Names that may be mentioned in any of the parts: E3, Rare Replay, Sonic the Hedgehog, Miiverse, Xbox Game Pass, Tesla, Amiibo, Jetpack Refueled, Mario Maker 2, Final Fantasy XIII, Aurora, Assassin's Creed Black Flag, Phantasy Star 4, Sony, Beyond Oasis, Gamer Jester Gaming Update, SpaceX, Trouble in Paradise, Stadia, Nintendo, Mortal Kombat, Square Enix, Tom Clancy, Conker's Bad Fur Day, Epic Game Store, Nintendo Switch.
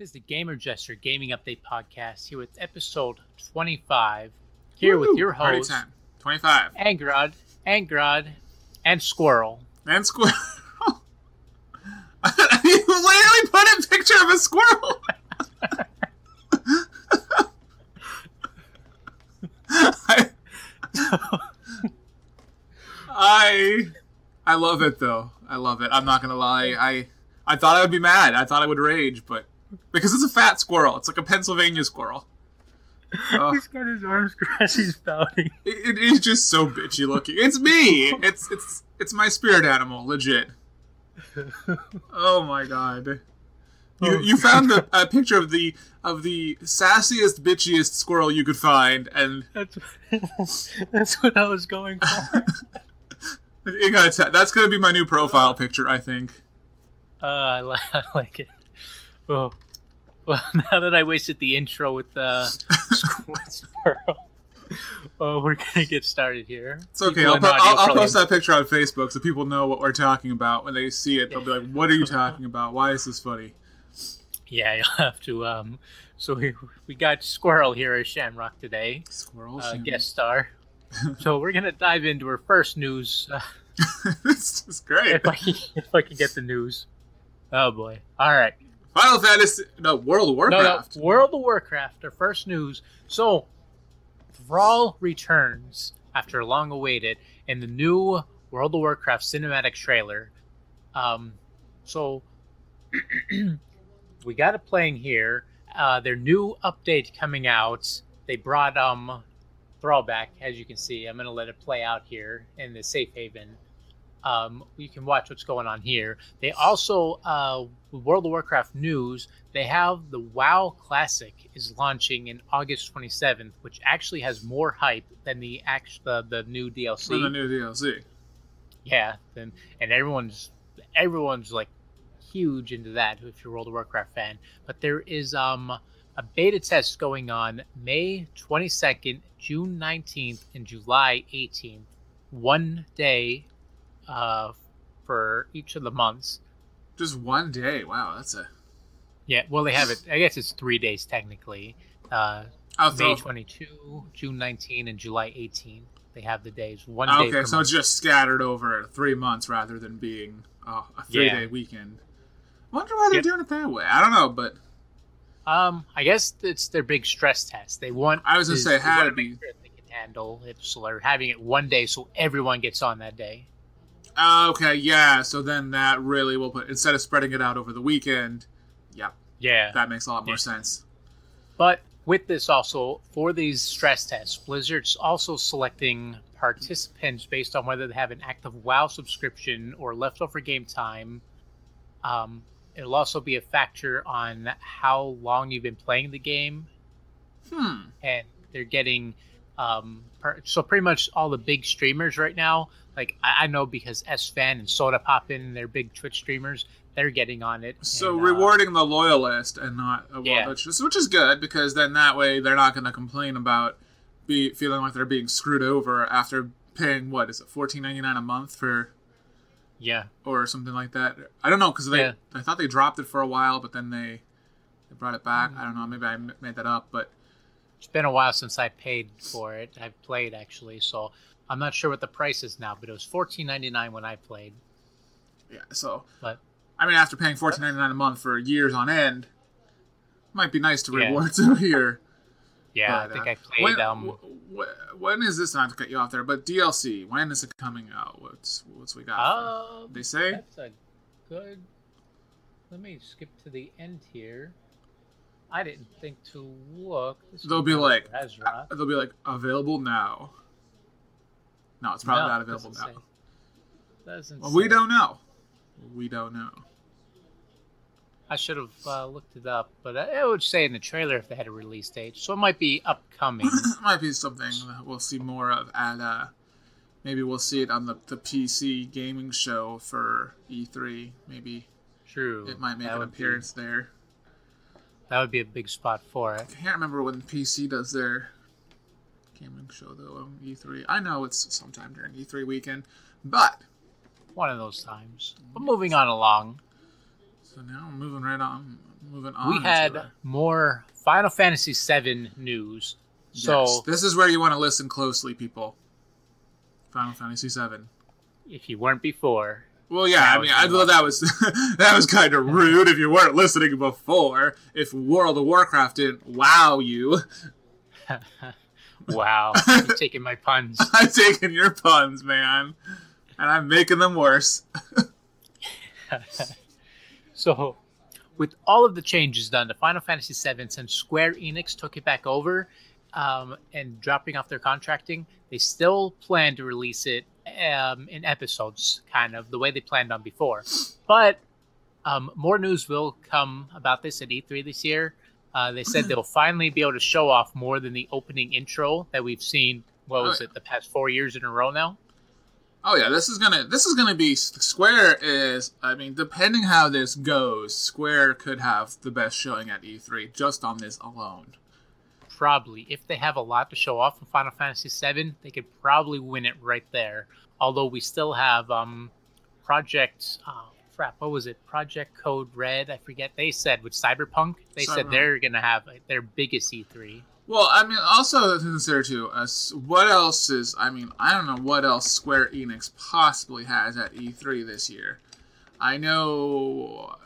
This is the Gamer Jester Gaming Update podcast here with episode 25. Here with your host, 25, Angrod, and Squirrel. And Squirrel. You literally put a picture of a squirrel. I love it though. I love it. I'm not gonna lie. I thought I would be mad. I thought I would rage, but because it's a fat squirrel, it's like a Pennsylvania squirrel. He's got his arms crossed. He's pouting. It's just so bitchy looking. It's me. It's my spirit animal. Legit. Oh my god. You found a picture of the sassiest, bitchiest squirrel you could find, and that's what I was going for. You gotta that's gonna be my new profile picture, I think. I like it. Oh. Well, now that I wasted the intro with squirrel, we're gonna get started here. It's okay. I'll post that picture on Facebook so people know what we're talking about. When they see it, they'll be like, "What are you talking about? Why is this funny?" Yeah, you'll have to. So we got Squirrel here as Shamrock today. Squirrel guest star. So we're gonna dive into our first news. This is great. If I can get the news. Oh boy! All right. Final Fantasy. No, World of Warcraft. No, World of Warcraft. Our first news. So, Thrall returns after long awaited in the new World of Warcraft cinematic trailer. We got it playing here. Their new update coming out. They brought Thrall back, as you can see. I'm gonna let it play out here in the safe haven. You can watch what's going on here. They also, World of Warcraft news, they have the WoW Classic is launching in August 27th, which actually has more hype than the new DLC. Than the new DLC. Yeah, and everyone's like huge into that if you're a World of Warcraft fan. But there is a beta test going on May 22nd, June 19th, and July 18th. 1 day. For each of the months. Just 1 day. Wow, that's a... Yeah, well, they have it. I guess it's 3 days, technically. May 22, June 19, and July 18. They have the days. 1 day Okay, so it's just scattered over 3 months rather than being a three-day weekend. I wonder why they're doing it that way. I don't know, but... I guess it's their big stress test. They want... I was going to say, how to be... Sure they can handle it, so they're having it 1 day so everyone gets on that day. Okay, yeah, so then that really will put... Instead of spreading it out over the weekend, yeah, that makes a lot more sense. But with this also, for these stress tests, Blizzard's also selecting participants based on whether they have an active WoW subscription or leftover game time. It'll also be a factor on how long you've been playing the game. And they're getting... so pretty much all the big streamers right now... Like, I know because S-Fan and Soda Poppin, they're big Twitch streamers, they're getting on it. So and, rewarding the loyalist and not a loyalist, which is good, because then that way they're not going to complain about feeling like they're being screwed over after paying, what is it, $14.99 a month for... Yeah. Or something like that. I don't know, because I thought they dropped it for a while, but then they brought it back. I don't know, maybe I made that up, but... It's been a while since I paid for it. I've played, actually, so... I'm not sure what the price is now, but it was $14.99 when I played. Yeah, so... But, I mean, after paying $14.99 a month for years on end, it might be nice to reward some here. Yeah, but, I think I played... When is this... Not to cut you off there, but DLC, when is it coming out? What's we got? They say? That's a good... Let me skip to the end here. I didn't think to look. They'll be like, available now. No, it's probably not available now. Well, we don't know. I should have looked it up, but I would say in the trailer if they had a release date. So it might be upcoming. It might be something that we'll see more of at... maybe we'll see it on the PC gaming show for E3. Maybe it might make an appearance there. That would be a big spot for it. I can't remember when PC does their... gaming show though on E3. I know it's sometime during E3 weekend, but one of those times. But moving on along. So now I'm moving right on. moving on. We had more Final Fantasy VII news. Yes. So this is where you want to listen closely, people. Final Fantasy VII. If you weren't before. Well, yeah, I mean, I thought that was kind of rude if you weren't listening before. If World of Warcraft didn't wow you. Wow. You're taking my puns. I'm taking your puns, man. And I'm making them worse. So, with all of the changes done to Final Fantasy VII, since Square Enix took it back over and dropping off their contracting, they still plan to release it in episodes, kind of the way they planned on before. But more news will come about this at E3 this year. They said they'll finally be able to show off more than the opening intro that we've seen, the past 4 years in a row now. Oh yeah, this is gonna be Square is. I mean, depending how this goes, Square could have the best showing at E3 just on this alone. Probably, if they have a lot to show off from Final Fantasy VII, they could probably win it right there. Although we still have Project Code Red? I forget. They said with Cyberpunk, they said they're gonna have their biggest E3. Well, I mean, also consider too, what else is? I mean, I don't know what else Square Enix possibly has at E3 this year. I know.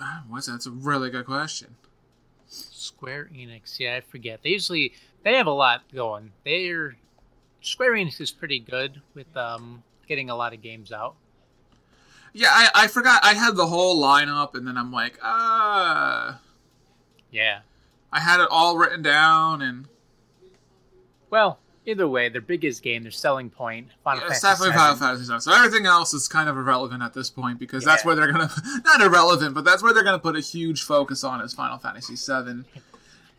That's a really good question. Square Enix, yeah, I forget. They have a lot going. Square Enix is pretty good with getting a lot of games out. Yeah, I forgot. I had the whole lineup, and then I'm like, yeah. I had it all written down, and... Well, either way, their biggest game, their selling point, Final Fantasy VII. So everything else is kind of irrelevant at this point, because that's where they're going to... Not irrelevant, but that's where they're going to put a huge focus on is Final Fantasy VII.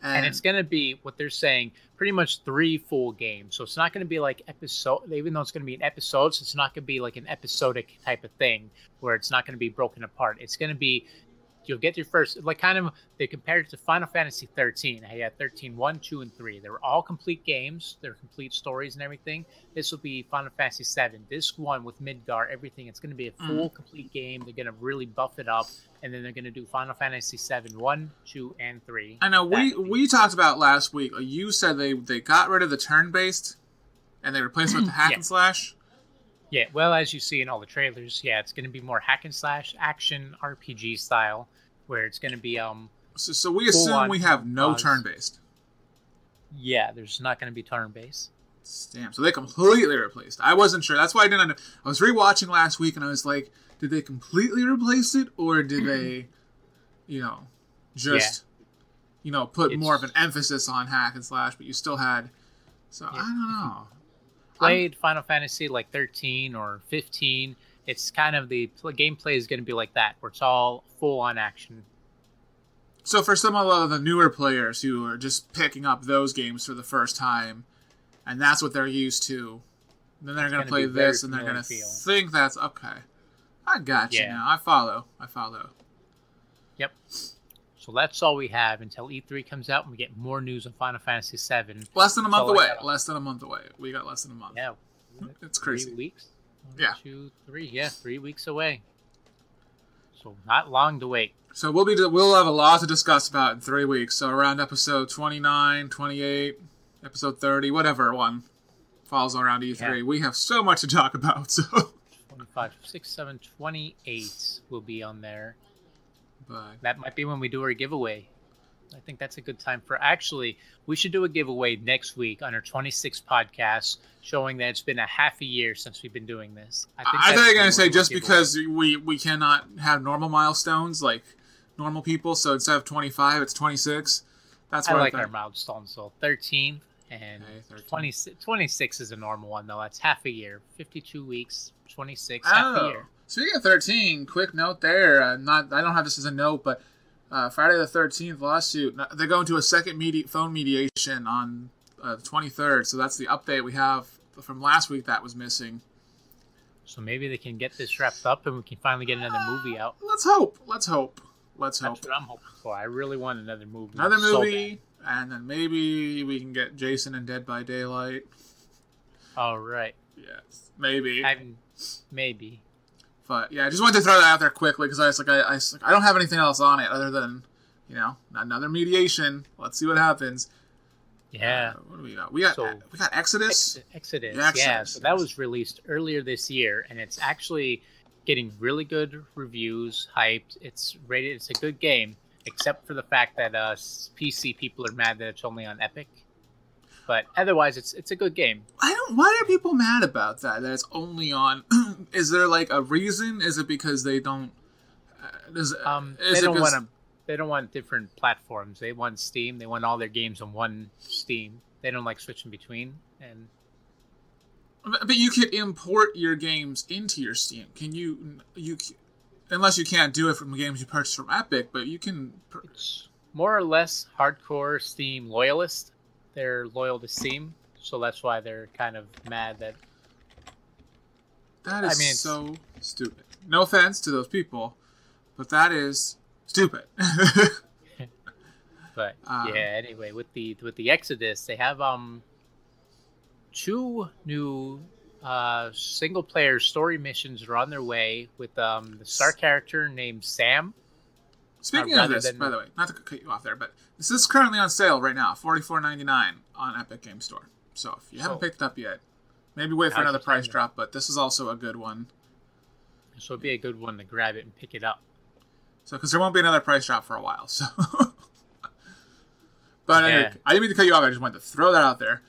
And it's going to be, what they're saying, pretty much three full games. So it's not going to be like episode... Even though it's going to be in episodes, it's not going to be like an episodic type of thing, where it's not going to be broken apart. It's going to be... You'll get your first, like, kind of, they compared it to Final Fantasy XIII. I had 13, 1, 2, and 3. They were all complete games. They were complete stories and everything. This will be Final Fantasy VII. This one with Midgar, everything. It's going to be a full, complete game. They're going to really buff it up. And then they're going to do Final Fantasy VII, 1, 2, and 3. I know. We talked about last week. You said they got rid of the turn-based and they replaced it with the hack and slash. Yeah, well, as you see in all the trailers, yeah, it's going to be more hack and slash action RPG style, where it's going to be So we assume we have no turn based. Yeah, there's not going to be turn based. Damn! So they completely replaced. I wasn't sure. That's why I didn't. I was rewatching last week, and I was like, did they completely replace it, or did they, put more of an emphasis on hack and slash, but you still had. So yeah. I don't know. Played Final Fantasy like 13 or 15, it's kind of the gameplay is going to be like that, where it's all full-on action. So for some of the newer players who are just picking up those games for the first time, and that's what they're used to, then they're going to play this, and they're going to think that's okay. I got you now. I follow. Yep. So that's all we have until E3 comes out and we get more news on Final Fantasy VII. Less than a month away. We got less than a month. Yeah. It's crazy. 3 weeks? One, two, three. Yeah, 3 weeks away. So not long to wait. So we'll have a lot to discuss about in 3 weeks. So around episode 29, 28, episode 30, whatever one falls around E3. Yeah. We have so much to talk about. So 25, 6, 7, 28 will be on there. But that might be when we do our giveaway. I think that's a good time for... Actually, we should do a giveaway next week on our 26th podcast, showing that it's been a half a year since we've been doing this. I thought you were going to say just because we cannot have normal milestones like normal people, so instead of 25, it's 26. That's what I like our milestones, so 13 and 26 is a normal one, though. That's half a year. 52 weeks, 26, half a year. Speaking of 13, quick note there. I don't have this as a note, but Friday the 13th lawsuit. They're going to a second phone mediation on the 23rd. So that's the update we have from last week that was missing. So maybe they can get this wrapped up and we can finally get another movie out. Let's hope. That's what I'm hoping for. I really want another movie. And then maybe we can get Jason and Dead by Daylight. All right. Yes. Maybe. But yeah, I just wanted to throw that out there quickly because I don't have anything else on it other than, you know, another mediation. Let's see what happens. Yeah. What do we got? We got Exodus. Exodus. Yeah, Exodus. Yeah. So that was released earlier this year, and it's actually getting really good reviews, hyped. It's rated. It's a good game, except for the fact that PC people are mad that it's only on Epic. But otherwise, it's a good game. Why are people mad about that? That it's only on. Is there like a reason? Is it because they don't? They don't want different platforms. They want Steam. They want all their games on one Steam. They don't like switching between. And but you can import your games into your Steam. Can you? Unless you can't do it from games you purchase from Epic, but you can. It's more or less hardcore Steam loyalists. They're loyal to Steam, so that's why they're kind of mad that. That is so stupid. No offense to those people, but that is stupid. But anyway, with the Exodus, they have two new single player story missions are on their way with the star character named Sam. Speaking of this, by the way, not to cut you off there, but this is currently on sale right now, $44.99 on Epic Game Store. So if you haven't picked it up yet, maybe wait for another price drop, but this is also a good one. So it'd be a good one to grab it and pick it up. So, because there won't be another price drop for a while, so. But yeah. Anyway, I didn't mean to cut you off, I just wanted to throw that out there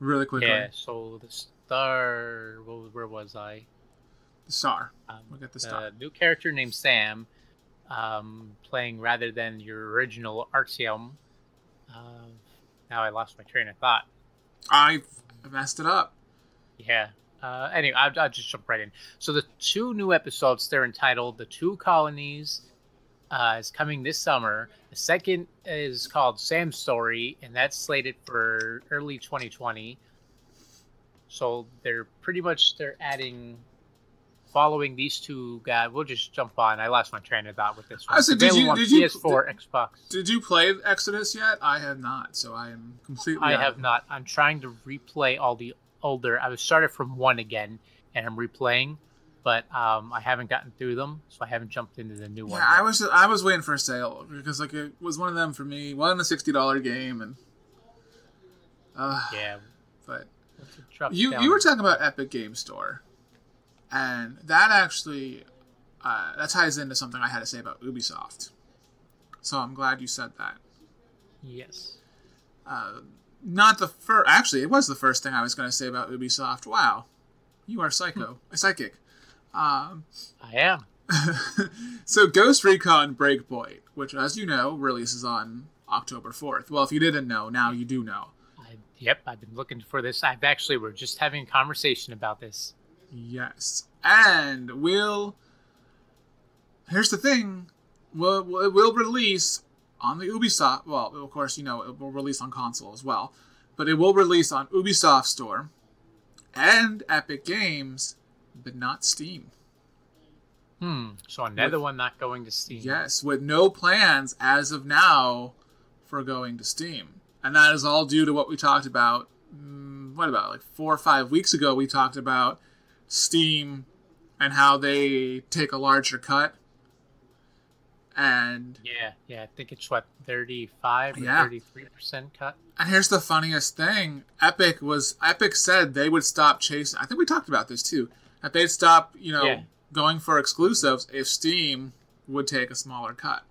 really quickly. Yeah, so the star, where was I? The star. Look at the star. New character named Sam. Playing rather than your original Arxium. Now I lost my train of thought. I messed it up. Yeah. Anyway, I'll just jump right in. So the two new episodes, they're entitled The Two Colonies, is coming this summer. The second is called Sam's Story, and that's slated for early 2020. So they're adding... Following these two guys, we'll just jump on. I lost my train of thought with this one. I said, did you PS4, Xbox? Did you play Exodus yet? I have not, so I am completely. I have not. I'm trying to replay all the older. I was started from one again, and I'm replaying, but I haven't gotten through them, so I haven't jumped into the new one. Yeah, I was waiting for a sale because like it was one of them for me. Wasn't a $60 game, and yeah, but you were talking about Epic Game Store. And that actually, that ties into something I had to say about Ubisoft. So I'm glad you said that. Yes. Actually, it was the first thing I was going to say about Ubisoft. Wow. You are psychic. I am. So Ghost Recon Breakpoint, which, as you know, releases on October 4th. Well, if you didn't know, now you do know. Yep, I've been looking for this. We're just having a conversation about this. Yes, and here's the thing, it will release on the Ubisoft, well, of course, you know, it will release on console as well, but it will release on Ubisoft Store and Epic Games, but not Steam. So another one not going to Steam. Yes, with no plans as of now for going to Steam. And that is all due to what we talked about, 4 or 5 weeks ago, we talked about Steam and how they take a larger cut, and I think it's 35 or 33% cut. And here's the funniest thing: Epic said they would stop chasing. I think we talked about this too, that they'd stop, going for exclusives if Steam would take a smaller cut.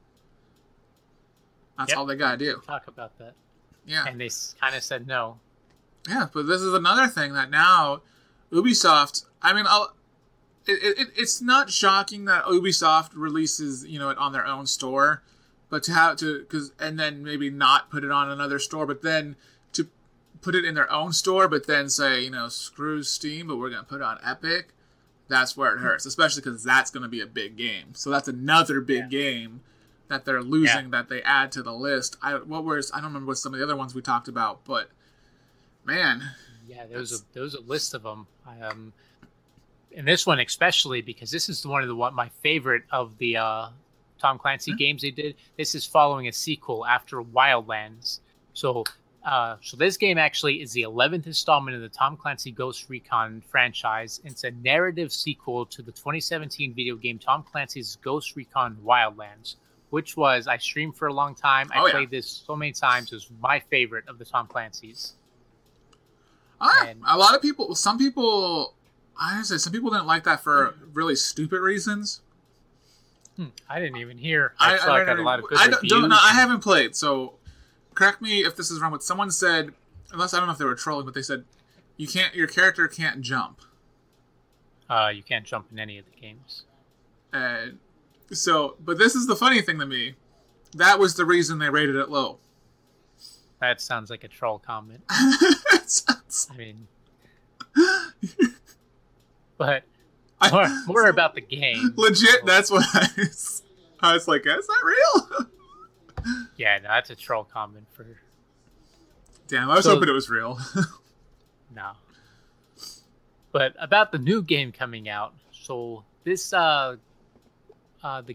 That's all they gotta do. Talk about that. Yeah, and they kind of said no. Yeah, but this is another thing that now Ubisoft. I mean, it's not shocking that Ubisoft releases, it on their own store, but and then maybe not put it on another store, but then to put it in their own store, but then say, screw Steam, but we're going to put it on Epic. That's where it hurts, especially because that's going to be a big game. So that's another big game that they're losing that they add to the list. I don't remember what some of the other ones we talked about, but man. Yeah, there was a list of them. And this one especially, because this is my favorite of the Tom Clancy games they did. This is following a sequel after Wildlands. So So this game actually is the 11th installment in the Tom Clancy Ghost Recon franchise. It's a narrative sequel to the 2017 video game Tom Clancy's Ghost Recon Wildlands, which was, I streamed for a long time. I played this so many times. It was my favorite of the Tom Clancy's. A lot of people, some people didn't like that for really stupid reasons. I didn't even hear. I got a lot of good reviews. I haven't played, so... Correct me if this is wrong, but someone said, unless I don't know if they were trolling, but they said, your character can't jump. You can't jump in any of the games. But this is the funny thing to me. That was the reason they rated it low. That sounds like a troll comment. More about the game. Legit, that's what I was like, is that real? Yeah, no, that's a troll comment for... Damn, I was hoping it was real. No. But about the new game coming out, so this, the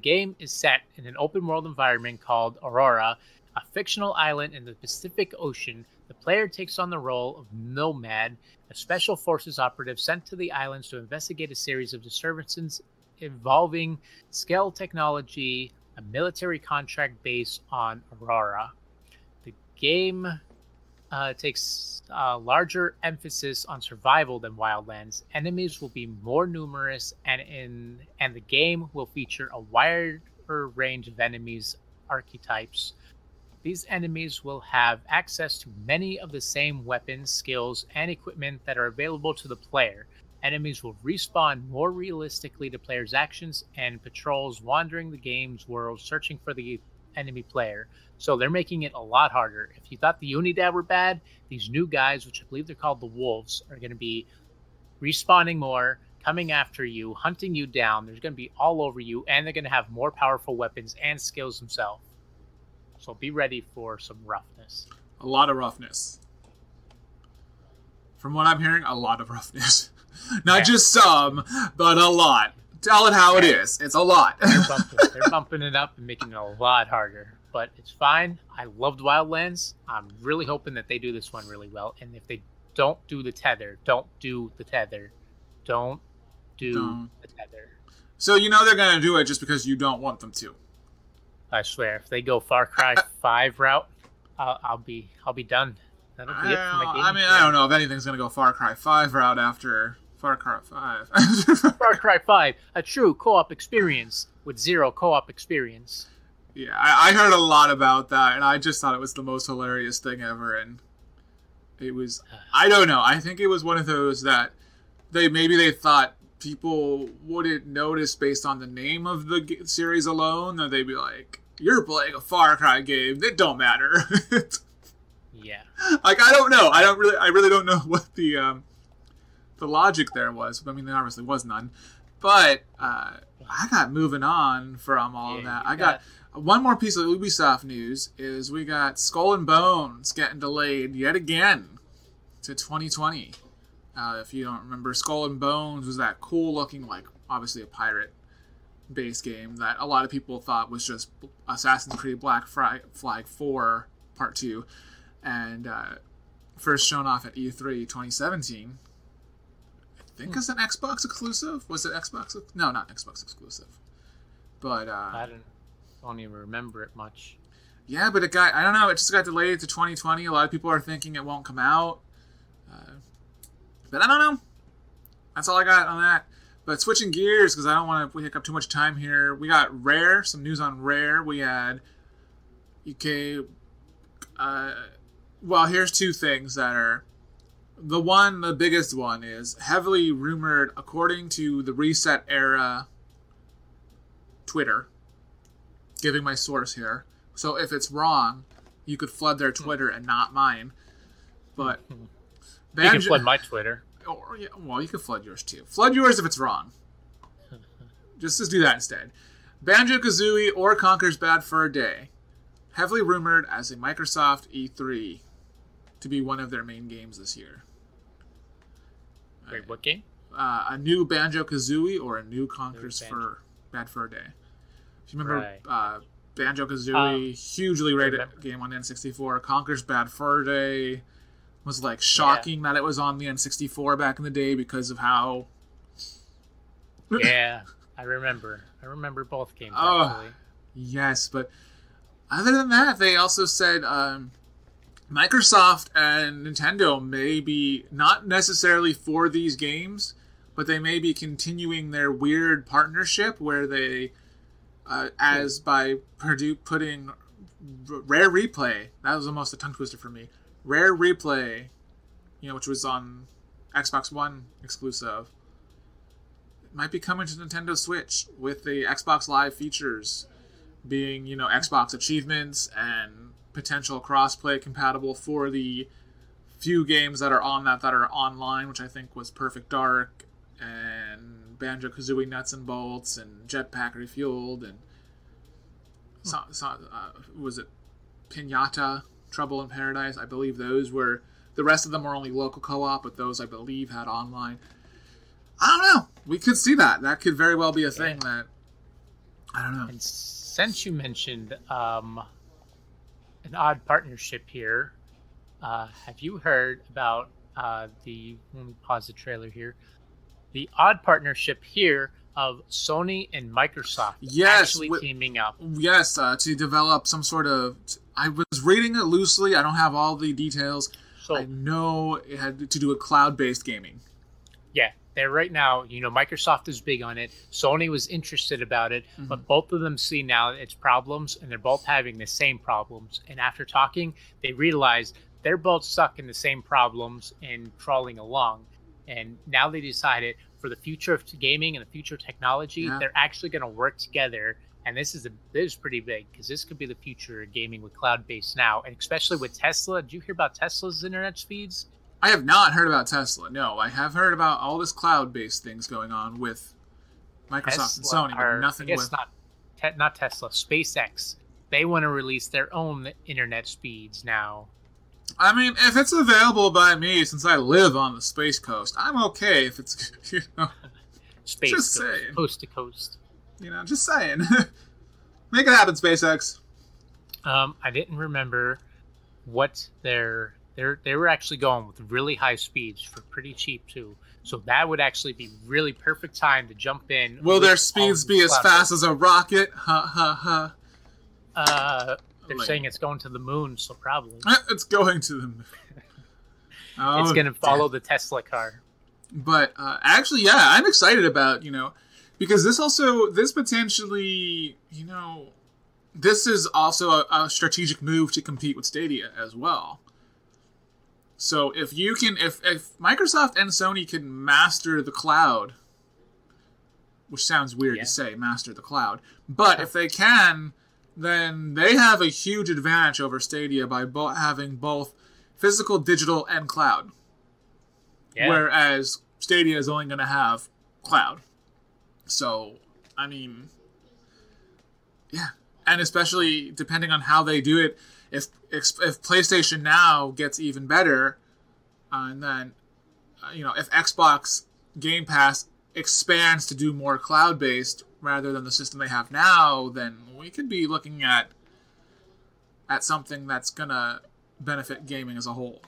game is set in an open-world environment called Aurora, a fictional island in the Pacific Ocean. The player takes on the role of Nomad, a special forces operative sent to the islands to investigate a series of disturbances involving scale technology... a military contract base on Aurora. The game takes a larger emphasis on survival than Wildlands. Enemies will be more numerous, and the game will feature a wider range of enemies archetypes. These enemies will have access to many of the same weapons, skills, and equipment that are available to the player. Enemies will respawn more realistically to players' actions, and patrols wandering the game's world searching for the enemy player. So they're making it a lot harder. If you thought the Unidad were bad, these new guys, which I believe they're called the Wolves, are going to be respawning more, coming after you, hunting you down. They're going to be all over you, and they're going to have more powerful weapons and skills themselves. So be ready for some roughness. A lot of roughness. From what I'm hearing, a lot of roughness. Not just some, but a lot. Tell it how it is. It's a lot. They're bumping it up and making it a lot harder. But it's fine. I loved Wildlands. I'm really hoping that they do this one really well. And if they don't do the tether, don't do the tether. So you know they're going to do it just because you don't want them to. I swear, if they go Far Cry 5 route, I'll be done. That'll be it for my game. I mean, I don't know if anything's going to go Far Cry 5 route after Far Cry 5. Far Cry 5, a true co-op experience with zero co-op experience. Yeah, I heard a lot about that, and I just thought it was the most hilarious thing ever. And it was, I don't know, I think it was one of those that they thought people wouldn't notice based on the name of the series alone, that they'd be like, you're playing a Far Cry game, it don't matter. Yeah. Like, I don't know. I really don't know what the logic there was. I mean, there obviously was none. But I got moving on from all of that. I got one more piece of Ubisoft news is we got Skull and Bones getting delayed yet again to 2020. If you don't remember, Skull and Bones was that cool looking, like, obviously a pirate-based game that a lot of people thought was just Assassin's Creed Black Flag 4 Part 2. And first shown off at E3 2017, I think it's an Xbox exclusive. Was it Xbox? No, not Xbox exclusive. But I don't even remember it much. Yeah, but it got—I don't know—it just got delayed to 2020. A lot of people are thinking it won't come out, but I don't know. That's all I got on that. But switching gears because I don't want to take up too much time here. We got Rare. Some news on Rare. We had UK. Well, here's two things that are... The biggest one is heavily rumored, according to the Reset Era Twitter. Giving my source here. So if it's wrong, you could flood their Twitter and not mine. But... You can flood my Twitter. Well, you can flood yours too. Flood yours if it's wrong. Just do that instead. Banjo-Kazooie or Conker's Bad Fur Day. Heavily rumored as a Microsoft E3 to be one of their main games this year. Wait, what game? A new Banjo-Kazooie or a new Conker's Bad Fur Day. If you remember, Banjo-Kazooie, hugely rated game on N64. Conker's Bad Fur Day was, like, shocking that it was on the N64 back in the day because of how... I remember both games, actually. Yes, but other than that, they also said Microsoft and Nintendo may be, not necessarily for these games, but they may be continuing their weird partnership where they... by putting Rare Replay, that was almost a tongue twister for me. Rare Replay, you know, which was on Xbox One exclusive, might be coming to Nintendo Switch with the Xbox Live features being, you know, Xbox achievements and potential cross-play compatible for the few games that are on that are online, which I think was Perfect Dark and Banjo-Kazooie Nuts and Bolts and Jetpack Refueled and was it Pinata, Trouble in Paradise? I believe those were, the rest of them were only local co-op, but those I believe had online. I don't know. We could see that. That could very well be a thing that, I don't know. And since you mentioned an odd partnership here, have you heard about let me pause the trailer here. The odd partnership here of Sony and Microsoft actually teaming up. Yes, to develop some sort of... I was reading it loosely. I don't have all the details. So, I know it had to do with cloud-based gaming. Yeah, they're right now. You know, Microsoft is big on it. Sony was interested about it. Mm-hmm. But both of them see now its problems, and they're both having the same problems. And after talking, they realized they're both stuck in the same problems and crawling along. And now they decided for the future of gaming and the future of technology, they're actually going to work together. And this is pretty big because this could be the future of gaming with cloud-based now. And especially with Tesla. Did you hear about Tesla's internet speeds? I have not heard about Tesla. No, I have heard about all this cloud-based things going on with Microsoft Tesla and Sony. But nothing with... not Tesla, SpaceX. They want to release their own internet speeds now. I mean, if it's available by me, since I live on the Space Coast, I'm okay if it's, you know, Space Coast, saying. Coast to coast. You know, just saying. Make it happen, SpaceX. I didn't remember what they were actually going with really high speeds for pretty cheap, too. So that would actually be really perfect time to jump in. Will their speeds be as fast as a rocket? Ha, ha, ha. They're saying it's going to the moon, so probably. It's going to the moon. It's going to follow the Tesla car. But actually, yeah, I'm excited about, you know, because this is also a strategic move to compete with Stadia as well. So if you can, if Microsoft and Sony can master the cloud, which sounds weird to say, master the cloud, but if they can... then they have a huge advantage over Stadia by having both physical, digital, and cloud. Yeah. Whereas Stadia is only going to have cloud. So, I mean, yeah. And especially depending on how they do it, if PlayStation Now gets even better, and then, you know, if Xbox Game Pass expands to do more cloud-based rather than the system they have now, then we could be looking at something that's going to benefit gaming as a whole.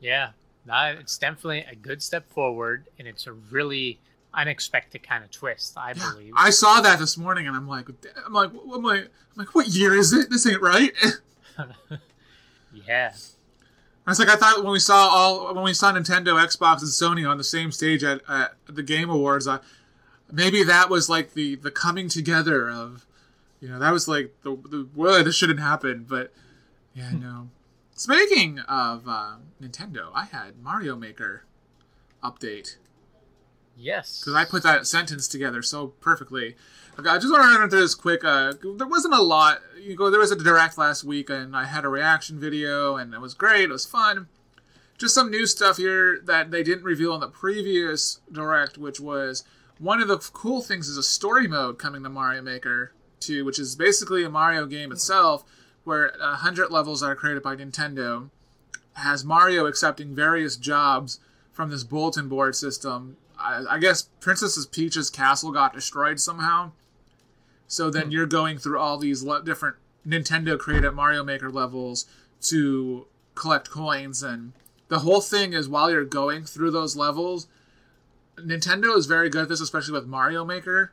Yeah, it's definitely a good step forward, and it's a really unexpected kind of twist, I believe. I saw that this morning, and I'm like, what year is it? This ain't right. Yeah. It's like I thought when we saw Nintendo, Xbox, and Sony on the same stage at the Game Awards. Maybe that was like the coming together of, you know, that was like the well, this shouldn't happen, but yeah, no. Speaking of Nintendo, I had Mario Maker update. Yes. Because I put that sentence together so perfectly. Okay, I just want to run through this quick. There wasn't a lot. There was a direct last week, and I had a reaction video, and it was great. It was fun. Just some new stuff here that they didn't reveal in the previous direct, which was... one of the cool things is a story mode coming to Mario Maker 2, which is basically a Mario game itself, where 100 levels that are created by Nintendo has Mario accepting various jobs from this bulletin board system. I guess Princess Peach's castle got destroyed somehow, So then you're going through all these different Nintendo created Mario Maker levels to collect coins. And the whole thing is, while you're going through those levels, Nintendo is very good at this, especially with Mario Maker.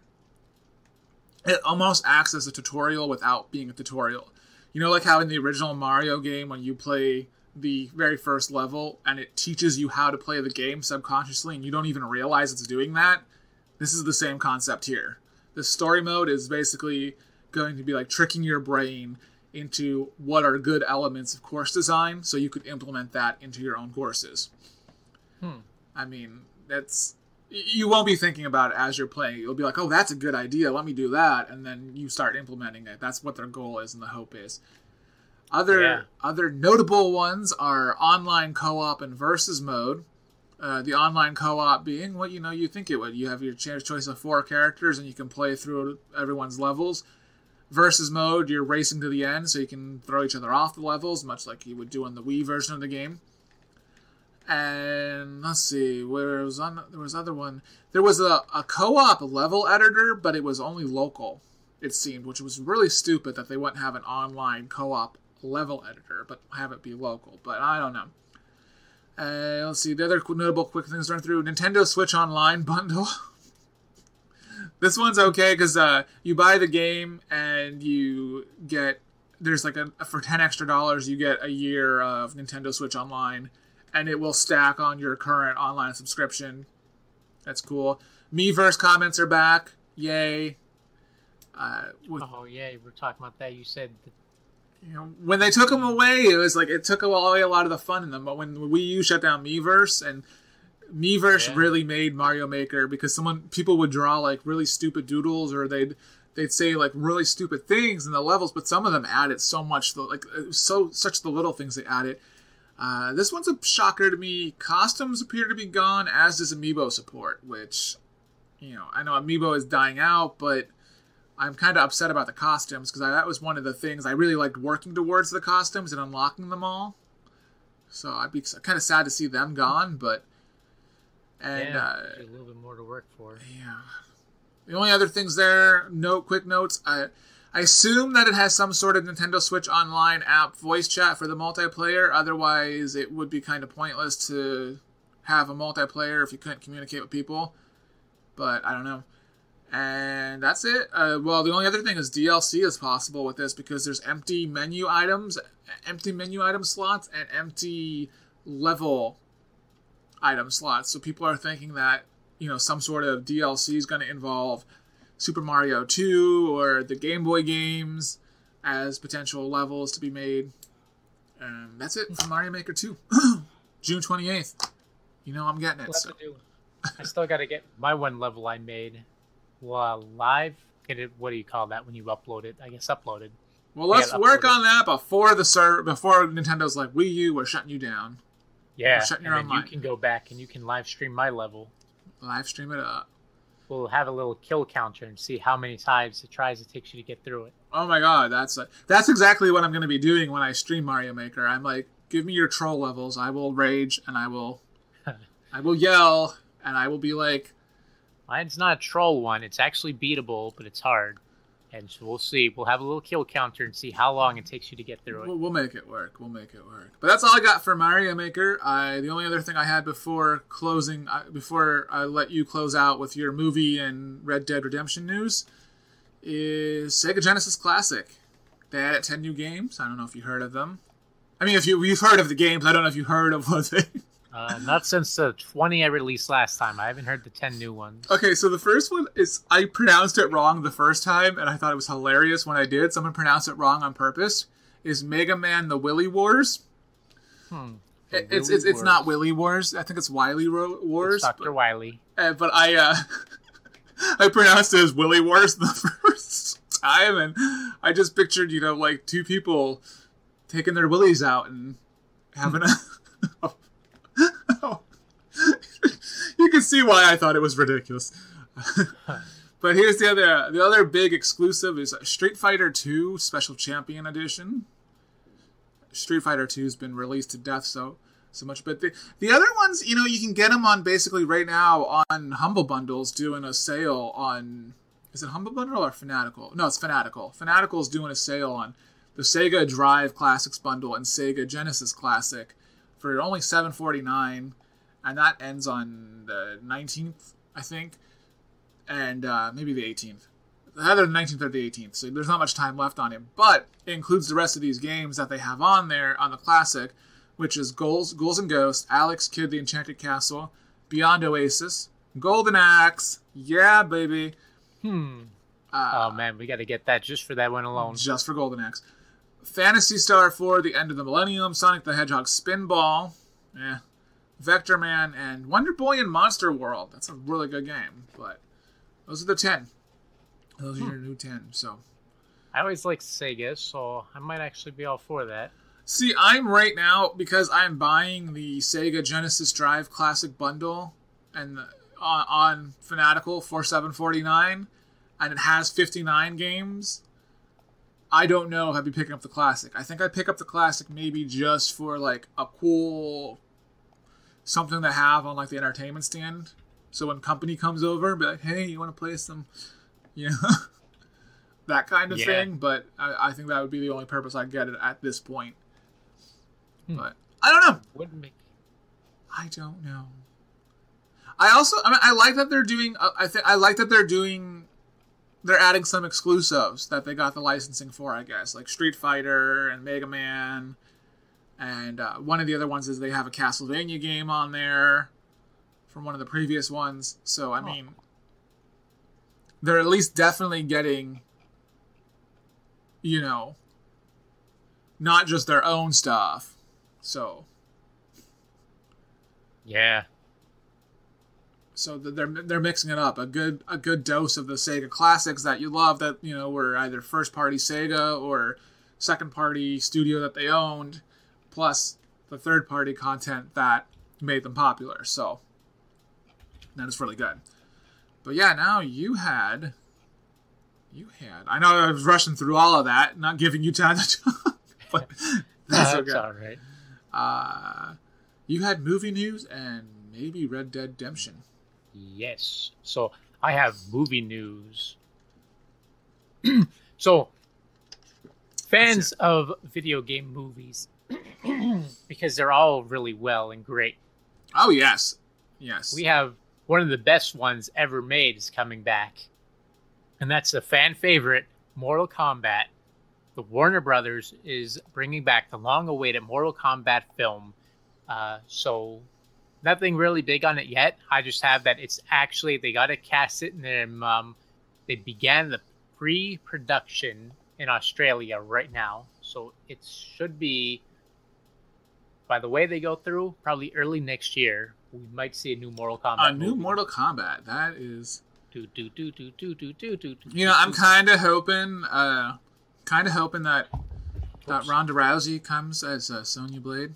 It almost acts as a tutorial without being a tutorial. You know, like how in the original Mario game, when you play the very first level and it teaches you how to play the game subconsciously and you don't even realize it's doing that? This is the same concept here. The story mode is basically going to be like tricking your brain into what are good elements of course design so you could implement that into your own courses. I mean, that's... You won't be thinking about it as you're playing. You'll be like, oh, that's a good idea. Let me do that. And then you start implementing it. That's what their goal is and the hope is. Other notable ones are online co-op and versus mode. The online co-op being what you think it would. You have your choice of four characters and you can play through everyone's levels. Versus mode, you're racing to the end so you can throw each other off the levels, much like you would do on the Wii version of the game. And let's see, there was another one. There was a co-op level editor, but it was only local, it seemed, which was really stupid that they wouldn't have an online co-op level editor, but have it be local. But I don't know. Let's see, the other notable quick things to run through. Nintendo Switch Online Bundle. This one's okay because you buy the game and you get, there's like for $10 extra, you get a year of Nintendo Switch Online. And it will stack on your current online subscription. That's cool. Miiverse comments are back. Yay. Yay. We're talking about that. You said... when they took them away, it was like it took away a lot of the fun in them. But when Wii U shut down Miiverse, and Miiverse really made Mario Maker because people would draw like really stupid doodles or they'd say like really stupid things in the levels. But some of them added so much, such the little things they added. This one's a shocker to me. Costumes appear to be gone, as does Amiibo support, which, I know Amiibo is dying out, but I'm kind of upset about the costumes because that was one of the things I really liked working towards the costumes and unlocking them all. So I'd be kind of sad to see them gone, but... a little bit more to work for. Yeah. The only other things there, quick notes... I assume that it has some sort of Nintendo Switch Online app voice chat for the multiplayer. Otherwise, it would be kind of pointless to have a multiplayer if you couldn't communicate with people. But I don't know. And that's it. The only other thing is DLC is possible with this because there's empty menu item slots, and empty level item slots. So people are thinking that, some sort of DLC is going to involve Super Mario 2 or the Game Boy games as potential levels to be made. And that's it for Mario Maker 2. June 28th. I'm getting it. So. I still got to get my one level I made live. What do you call that when you upload it? I guess uploaded. Well, let's work on that before Nintendo's like, Wii U, we're shutting you down. Yeah, you can go back and you can live stream my level. Live stream it up. We'll have a little kill counter and see how many times it tries to take you to get through it. Oh my god, that's exactly what I'm going to be doing when I stream Mario Maker. I'm like, give me your troll levels. I will rage and I will yell and I will be like... Mine's not a troll one. It's actually beatable, but it's hard. And so we'll see. We'll have a little kill counter and see how long it takes you to get through it. We'll make it work. But that's all I got for Mario Maker. The only other thing I had before I let you close out with your movie and Red Dead Redemption news is Sega Genesis Classic. They added 10 new games. I don't know if you heard of them. I mean, if you've heard of the games, I don't know if you heard of what they... Not since the 20 I released last time. I haven't heard the 10 new ones. Okay, so the first one is... I pronounced it wrong the first time, and I thought it was hilarious when I did. Someone pronounced it wrong on purpose. Is Mega Man the Willy Wars? It's not Willy Wars. I think it's Wily Wars. It's Dr. Wily. But I pronounced it as Willy Wars the first time, and I just pictured, like two people taking their willies out and having a You can see why I thought it was ridiculous. But here's the other big exclusive is Street Fighter 2 Special Champion Edition. Street Fighter 2 has been released to death so much, but the other ones, you can get them on basically right now on Humble Bundles doing a sale on Is it Humble Bundle or Fanatical? No, it's Fanatical. Fanatical is doing a sale on the Sega Drive Classics Bundle and Sega Genesis Classic for only $7.49, and that ends on the 19th, I think, and maybe the 18th. Either the 19th or the 18th, so there's not much time left on it. But it includes the rest of these games that they have on there on the Classic, which is Ghouls and Ghosts, Alex Kidd, The Enchanted Castle, Beyond Oasis, Golden Axe, yeah, baby. Oh, man, we got to get that just for that one alone. Just for Golden Axe. Phantasy Star 4, The End of the Millennium, Sonic the Hedgehog, Spinball, Vector Man, and Wonder Boy and Monster World. That's a really good game, but those are the 10. Those are your new 10, so. I always like Sega, so I might actually be all for that. See, I'm right now, because I'm buying the Sega Genesis Drive Classic Bundle and on Fanatical for $7.49, and it has 59 games. I don't know if I'd be picking up the Classic. I think I'd pick up the Classic maybe just for, like, a cool something to have on, like, the entertainment stand. So when company comes over, be like, hey, you want to play some... Yeah, that kind of thing. But I think that would be the only purpose I'd get it at this point. But I don't know. Wouldn't make. I don't know. I also, I like that they're doing. I like that they're doing. They're adding some exclusives that they got the licensing for. I guess like Street Fighter and Mega Man, and one of the other ones is they have a Castlevania game on there from one of the previous ones. So I mean. They're at least definitely getting, you know, not just their own stuff. So. Yeah. So they're mixing it up. A good dose of the Sega classics that you love that, you know, were either first party Sega or second party studio that they owned, plus the third party content that made them popular. So that is really good. But yeah, now you had. I know I was rushing through all of that, not giving you time to talk, but that's okay. All right. You had movie news and maybe Red Dead Redemption. Yes. So I have movie news. So fans of video game movies, because they're all really well and great. Oh yes, yes. We have. One of the best ones ever made is coming back. And that's the fan favorite, Mortal Kombat. The Warner Brothers is bringing back the long-awaited Mortal Kombat film. So nothing really big on it yet. I just have that it's actually, they got to cast it. And then they began the pre-production in Australia right now. So it should be, by the way they go through, probably early next year. We might see a new Mortal Kombat. Mortal Kombat. That is. You know, I'm kind of hoping that Ronda Rousey comes as Sonya Blade.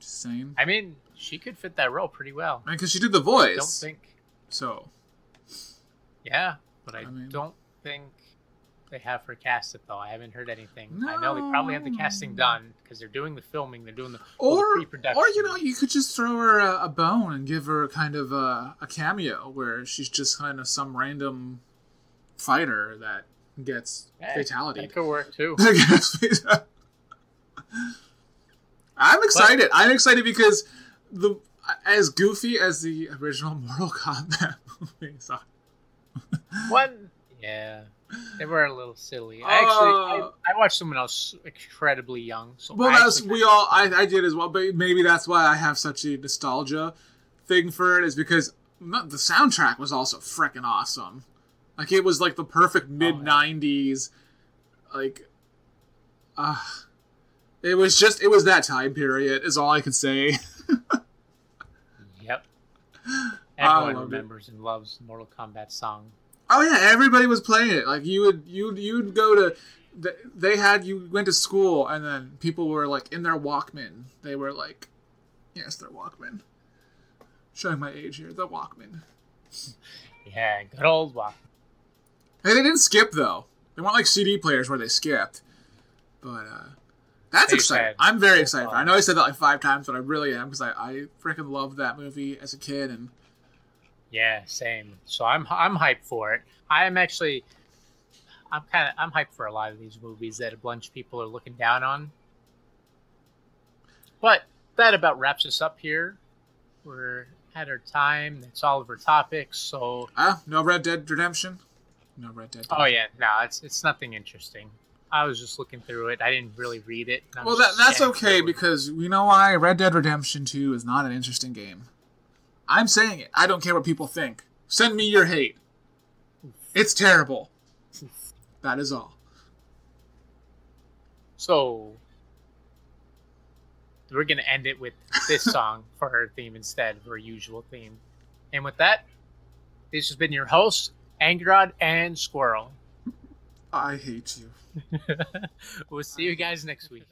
Just saying. I mean, she could fit that role pretty well. I mean, because she did the voice. I don't think so. Yeah, but I don't think they have her cast it though. I haven't heard anything. No. I know they probably have the casting done. Because they're doing the filming, they're doing the pre-production. Or, you know, you could just throw her a bone and give her kind of a cameo where she's just kind of some random fighter that gets fatality. That could work, too. I'm excited. I'm excited because as goofy as the original Mortal Kombat movies are. Yeah. They were a little silly. I watched someone else incredibly young. So I did as well. But maybe that's why I have such a nostalgia thing for it is because the soundtrack was also freaking awesome. Like it was like the perfect mid-90s. Like, it was that time period is all I could say. Yep. Everyone remembers and loves Mortal Kombat song. Oh yeah, everybody was playing it. Like you'd go to, you went to school and then people were like in their Walkman. They were like, yes, their Walkman. Showing my age here, the Walkman. Yeah, good old Walkman. Hey, they didn't skip though. They weren't like CD players where they skipped. But that's exciting. I'm very excited. I know I said that like 5 times, but I really am because I freaking loved that movie as a kid and. Yeah, same. So I'm hyped for it. I am actually I'm hyped for a lot of these movies that a bunch of people are looking down on. But that about wraps us up here. We're at our time. That's all of our topics. So no Red Dead Redemption. No Red Dead. Oh yeah, no, it's nothing interesting. I was just looking through it. I didn't really read it. Well, that's okay because you know why? Red Dead Redemption 2 is not an interesting game. I'm saying it. I don't care what people think. Send me your hate. It's terrible. That is all. So we're going to end it with this song for our theme instead of our usual theme. And with that, this has been your host, Angerod and Squirrel. I hate you. We'll see you guys next week.